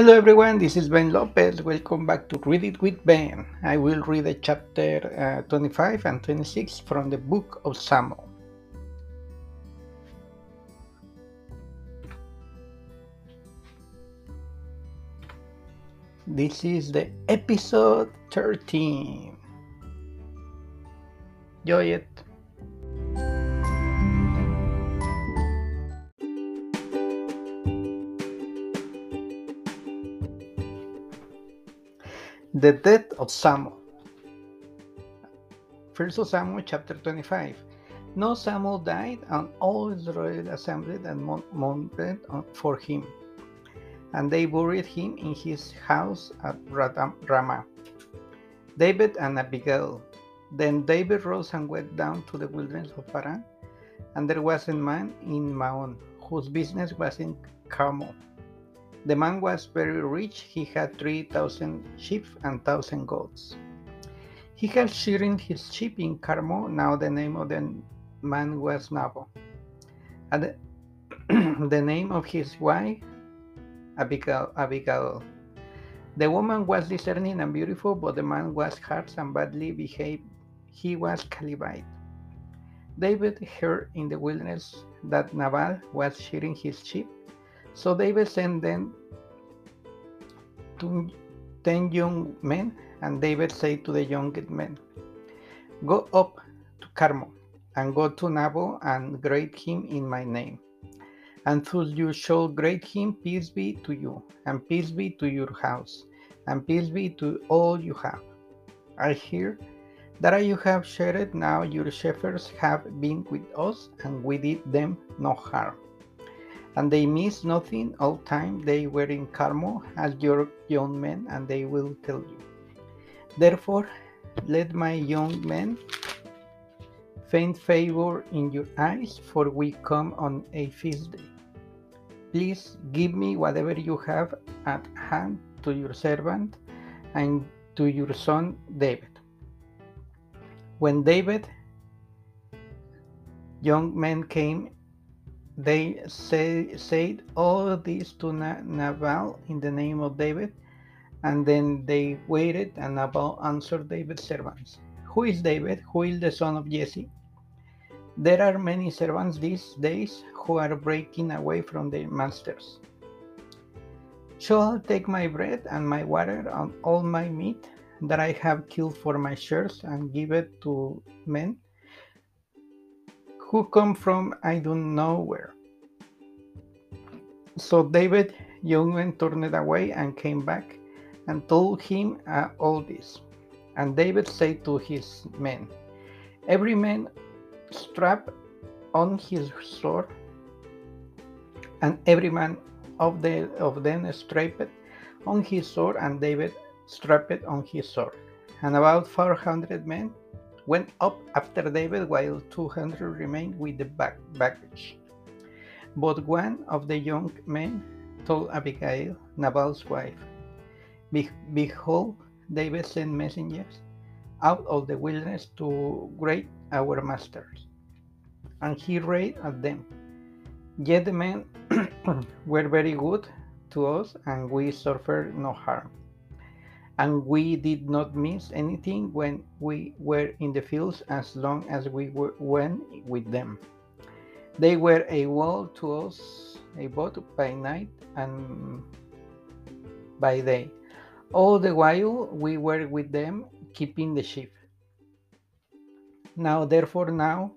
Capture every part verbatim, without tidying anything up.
Hello everyone, this is Ben Lopez. Welcome back to Read It With Ben. I will read the chapter uh, twenty-five and twenty-six from the book of Samuel. This is the episode thirteen. Enjoy it. The death of Samuel. First Samuel chapter twenty-five. Now Samuel died, and all Israel assembled and mounted for him, and they buried him in his house at Ramah. David and Abigail. Then David rose and went down to the wilderness of Paran, and there was a man in Maon whose business was in Carmel. The man was very rich. He had three thousand sheep and thousand goats. He had shearing his sheep in Carmel. Now the name of the man was Nabal, and the name of his wife Abigail. Abigail. The woman was discerning and beautiful, but the man was harsh and badly behaved. He was Calebite. David heard in the wilderness that Nabal was shearing his sheep. So David sent them to ten young men, and David said to the young men, "Go up to Carmel, and go to Nabal, and greet him in my name. And thus you shall greet him, peace be to you, and peace be to your house, and peace be to all you have. I hear that you have shared. Now your shepherds have been with us, and we did them no harm. And they missed nothing all time they were in Carmel, as your young men, and they will tell you. Therefore, let my young men find favor in your eyes, for we come on a feast day. Please give me whatever you have at hand to your servant and to your son David." When David's young men came, they say, said all this to Nabal in the name of David, and then they waited, and Nabal answered David's servants, "Who is David? Who is the son of Jesse? There are many servants these days who are breaking away from their masters. Shall I take my bread and my water and all my meat that I have killed for my shares and give it to men who come from I don't know where?" So David's young men turned away and came back and told him uh, all this. And David said to his men, "Every man strap on his sword," and every man of, the, of them strapped on his sword, and David strapped on his sword. And about four hundred men went up after David, while two hundred remained with the back baggage. But one of the young men told Abigail, Nabal's wife, Be- Behold, David sent messengers out of the wilderness to greet our masters. And he railed at them. Yet the men were very good to us, and we suffered no harm. And we did not miss anything when we were in the fields, as long as we were, went with them. They were a wall to us, a boat by night and by day. All the while we were with them, keeping the sheep. Now therefore now,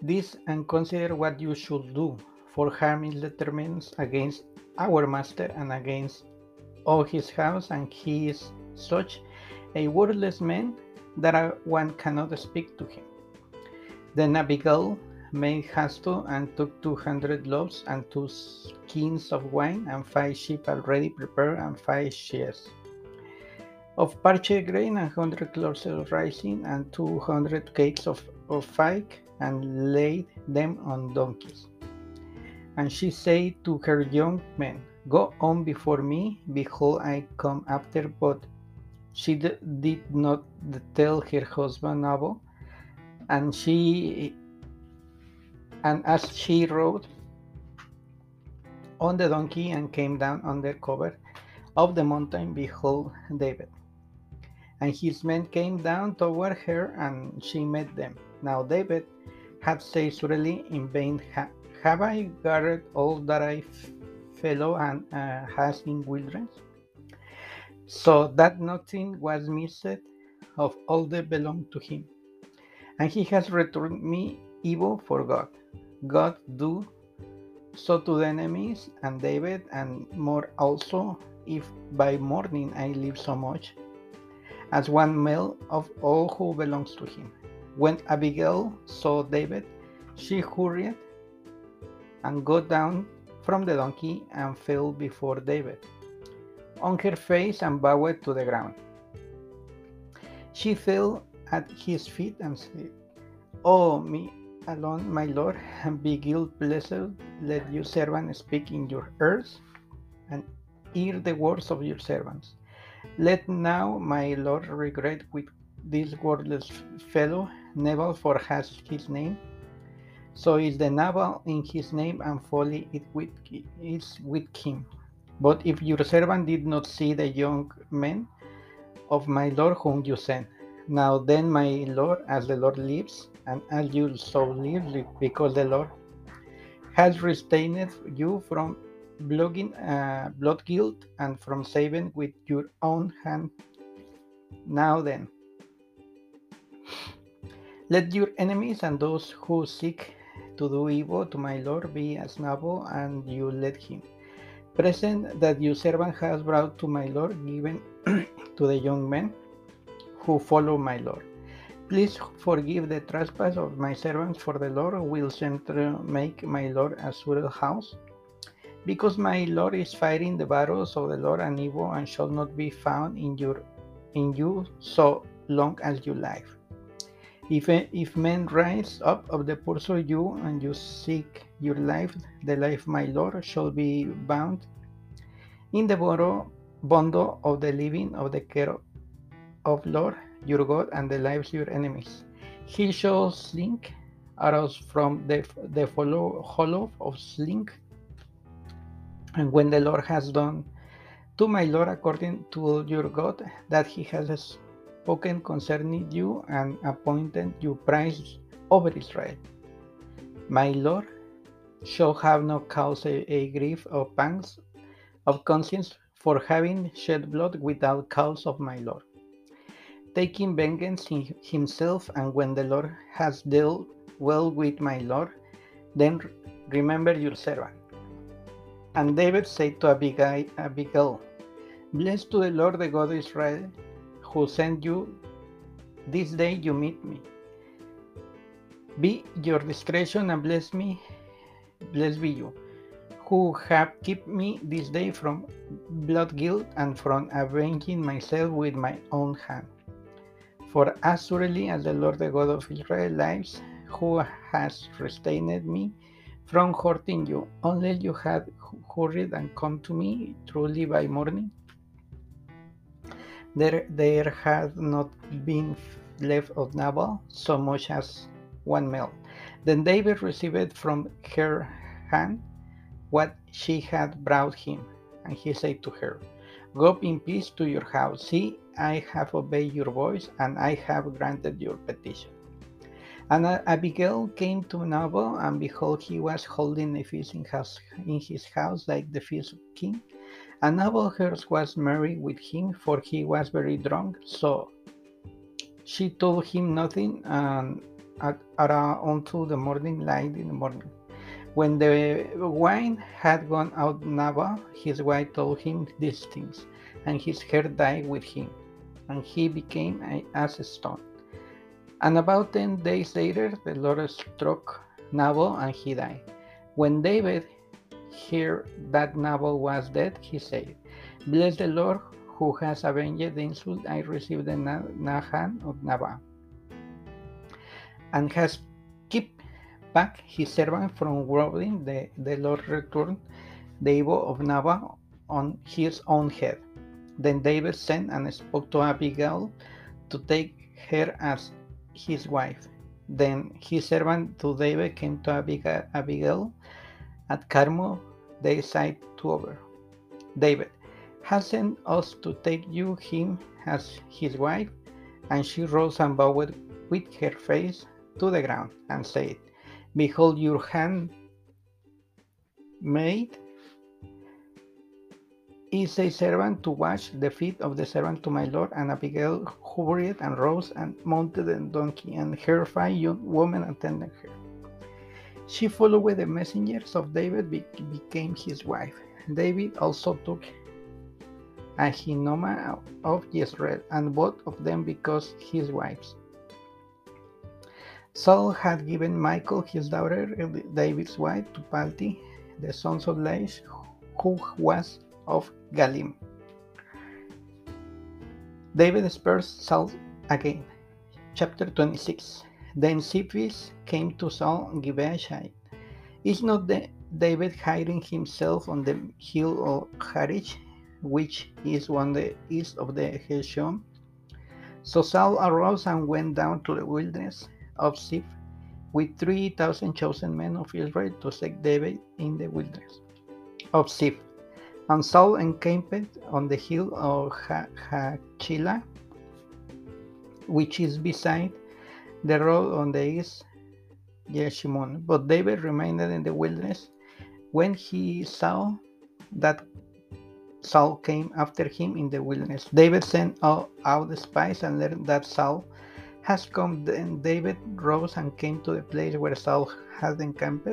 this and consider what you should do, for harm is determined against our master and against all his house, and he is such a worthless man that one cannot speak to him." Then Abigail made haste and took two hundred loaves and two skins of wine and five sheep already prepared and five shears of parched grain and hundred cloves of rising and two hundred cakes of, of fig, and laid them on donkeys. And she said to her young men, "Go on before me, behold, I come after." But she d- did not tell her husband Nabal, and she and as she rode on the donkey and came down under cover of the mountain, behold David. And his men came down toward her, and she met them. Now David had said surely in vain, have I gathered all that I fellow and uh, has in wilderness, so that nothing was missed of all that belonged to him. And he has returned me evil for God. God do so to the enemies and David, and more also, if by morning I leave so much as one male of all who belongs to him. When Abigail saw David, she hurried and got down from the donkey and fell before David on her face and bowed to the ground. She fell at his feet and said, "Oh, me alone, my Lord, and be guilt blessed. Let your servant speak in your ears and hear the words of your servants. Let now my Lord regret with this worthless fellow Nabal, for has his name. So is the Nabal in his name, and folly it with, is with him. But if your servant did not see the young men of my Lord whom you sent, now then, my Lord, as the Lord lives, and as you so live, because the Lord has restrained you from blogging, uh, blood guilt and from saving with your own hand. Now then, let your enemies and those who seek to do evil to my Lord be as Nabal, and you let him. Present that your servant has brought to my Lord, given to the young men who follow my Lord. Please forgive the trespass of my servants, for the Lord will send to make my Lord a suitable house, because my Lord is fighting the battles of the Lord and evil, and shall not be found in your in you so long as you live. If if men rise up of the pursuit you and you seek your life, the life my Lord shall be bound in the bundle of the living of the care of Lord your God, and the lives your enemies. He shall slink arrows from the the follow, hollow of slink. And when the Lord has done to my Lord according to your God that he has spoken concerning you, and appointed you prince over Israel, my Lord shall have no cause a, a grief or pangs of conscience for having shed blood without cause of my Lord, taking vengeance in himself. And when the Lord has dealt well with my Lord, then remember your servant." And David said to Abigail, Abigail, "Blessed to the Lord, the God of Israel, who sent you this day you meet me. Be your discretion and bless me, blessed be you, who have kept me this day from blood guilt and from avenging myself with my own hand. For as surely as the Lord, the God of Israel, lives, who has restrained me from hurting you, unless you had hurried and come to me truly by morning, there there had not been left of Nabal so much as one male." Then David received from her hand what she had brought him, and he said to her, "Go in peace to your house. See, I have obeyed your voice, and I have granted your petition." And Abigail came to Nabal, and behold, he was holding a feast in his, in his house, like the feast of king. And Nabal hers was merry with him, for he was very drunk. So she told him nothing, and at, at, uh, until the morning light in the morning. When the wine had gone out, Nabal his wife told him these things, and his hair died with him, and he became a, as a stone. And about ten days later, the Lord struck Nabal, and he died. When David heard that Nabal was dead, he said, "Bless the Lord, who has avenged the insult I received in the hand of Nabal, and has kept back his servant from robbing the, the Lord returned the evil of Nabal on his own head." Then David sent and spoke to Abigail to take her as his wife. Then his servant to David came to Abigail at Carmel they said to over David, hasten us to take you him as his wife. And she rose and bowed with her face to the ground and said, behold your handmaid is a servant to wash the feet of the servant to my lord. And Abigail hurried and rose and mounted the donkey, and her five young women attended her. She followed the messengers of David, be- became his wife. David also took Ahinoam of Jezreel, and both of them because his wives. Saul had given Michal his daughter, David's wife, to Palty, the sons of Laish, who was of Galim. David spares Saul again. Chapter twenty-six. Then Ziphites came to Saul in Gibeah. Is not the David hiding himself on the hill of Hiri, which is on the east of the Jeshimon? So Saul arose and went down to the wilderness of Ziph with three thousand chosen men of Israel to seek David in the wilderness of Ziph. And Saul encamped on the hill of Hakilah, which is beside the road on the east Jeshimon. But David remained in the wilderness. When he saw that Saul came after him in the wilderness, David sent out the spies and learned that Saul has come. Then David rose and came to the place where Saul had encamped.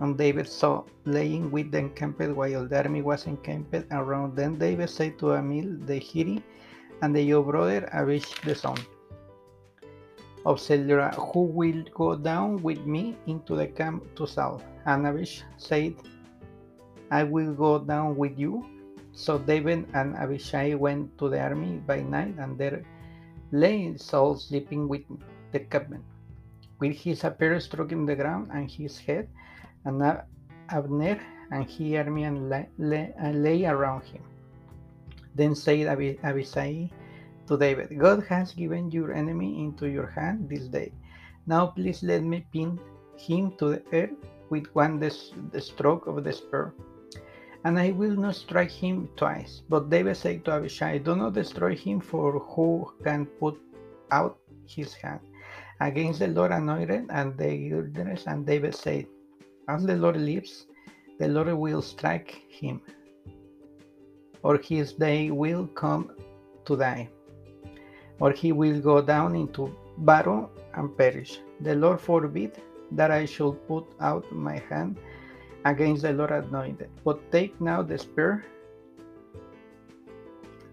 And David saw laying with the encamped while the army was encamped around. Then David said to Amil the Hiri and the your brother Abishai the son of Zedera, who will go down with me into the camp to Saul? And Abishai said, I will go down with you. So David and Abishai went to the army by night, and there lay Saul sleeping with the captain, with his spear struck in the ground and his head, and Abner and his army and lay, lay, lay around him. Then said Abishai to David, God has given your enemy into your hand this day. Now please let me pin him to the earth with one des- the stroke of the spear, and I will not strike him twice. But David said to Abishai, do not destroy him, for who can put out his hand against the Lord anointed and the wilderness? And David said, as the Lord lives, the Lord will strike him, or his day will come to die, or he will go down into battle and perish. The Lord forbid that I should put out my hand against the Lord anointed. But take now the spear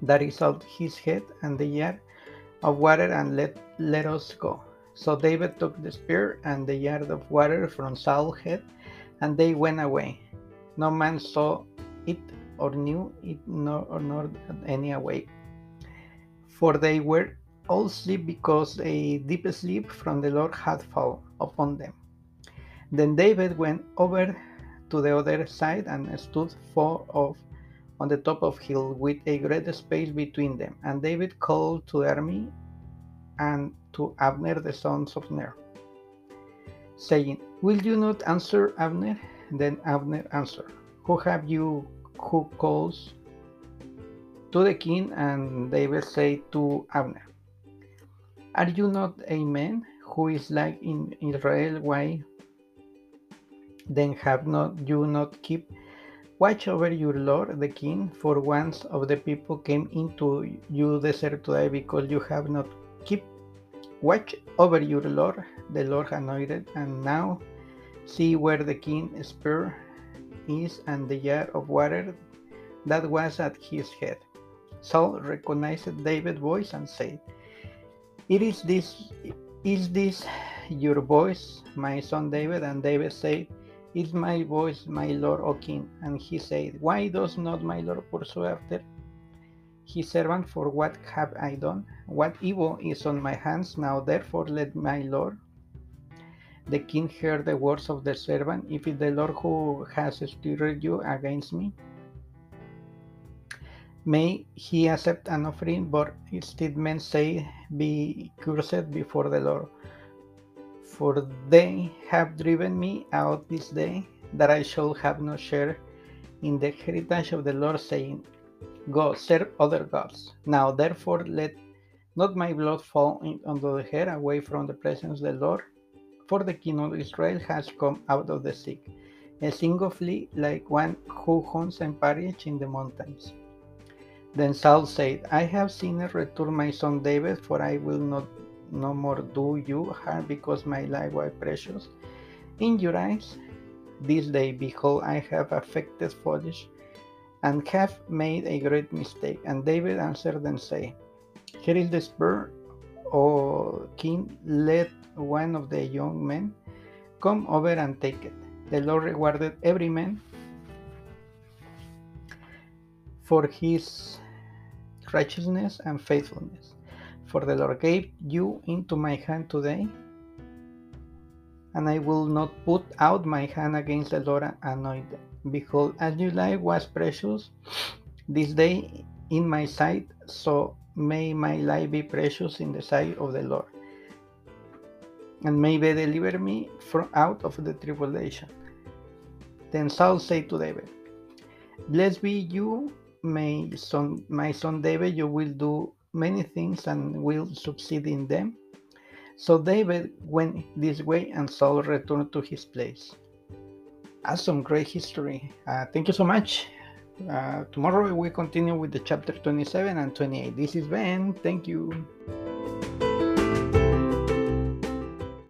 that is of his head and the jar of water, and let, let us go. So David took the spear and the jar of water from Saul's head, and they went away. No man saw it or knew it, nor, or nor any awake, for they were all asleep, because a deep sleep from the Lord had fallen upon them. Then David went over to the other side and stood far off on the top of hill with a great space between them. And David called to the army and to Abner the sons of Ner, saying, will you not answer, Abner? Then Abner answered, who have you who calls to the king? And David said to Abner, are you not a man who is like in Israel? Why then have not you not keep watch over your lord the king? For once of the people came into you desert today, because you have not keep watch over your Lord, the Lord anointed. And now see where the king's spear is and the jar of water that was at his head. Saul recognized David's voice and said, It is this is this your voice, my son David? And David said, It's my voice, my Lord, O king. And he said, Why does not my Lord pursue after his servant? For what have I done? What evil is on my hands? Now therefore let my lord the king hear the words of the servant. If it is the Lord who has stirred you against me, may he accept an offering. But his statement say, be cursed before the Lord, for they have driven me out this day, that I shall have no share in the heritage of the Lord, saying, Go, serve other gods. Now therefore let not my blood fall onto the hair away from the presence of the Lord, for the king of Israel has come out of the sick, a single flea like one who hunts and parries in the mountains. Then Saul said, I have sinned, return my son David, for I will not no more do you harm, because my life was precious in your eyes this day. Behold, I have affected foolish and have made a great mistake. And David answered and said, Here is the spear, O king, let one of the young men come over and take it. The Lord rewarded every man for his righteousness and faithfulness. For the Lord gave you into my hand today, and I will not put out my hand against the Lord anointed. Behold, as your life was precious this day in my sight, so may my life be precious in the sight of the Lord. And may they deliver me from out of the tribulation. Then Saul said to David, Blessed be you, my son, my son David, you will do many things and will succeed in them. So David went this way, and Saul returned to his place. Awesome, great history. Uh, thank you so much. Uh, tomorrow we continue with the chapter twenty-seven and twenty-eight. This is Ben. Thank you.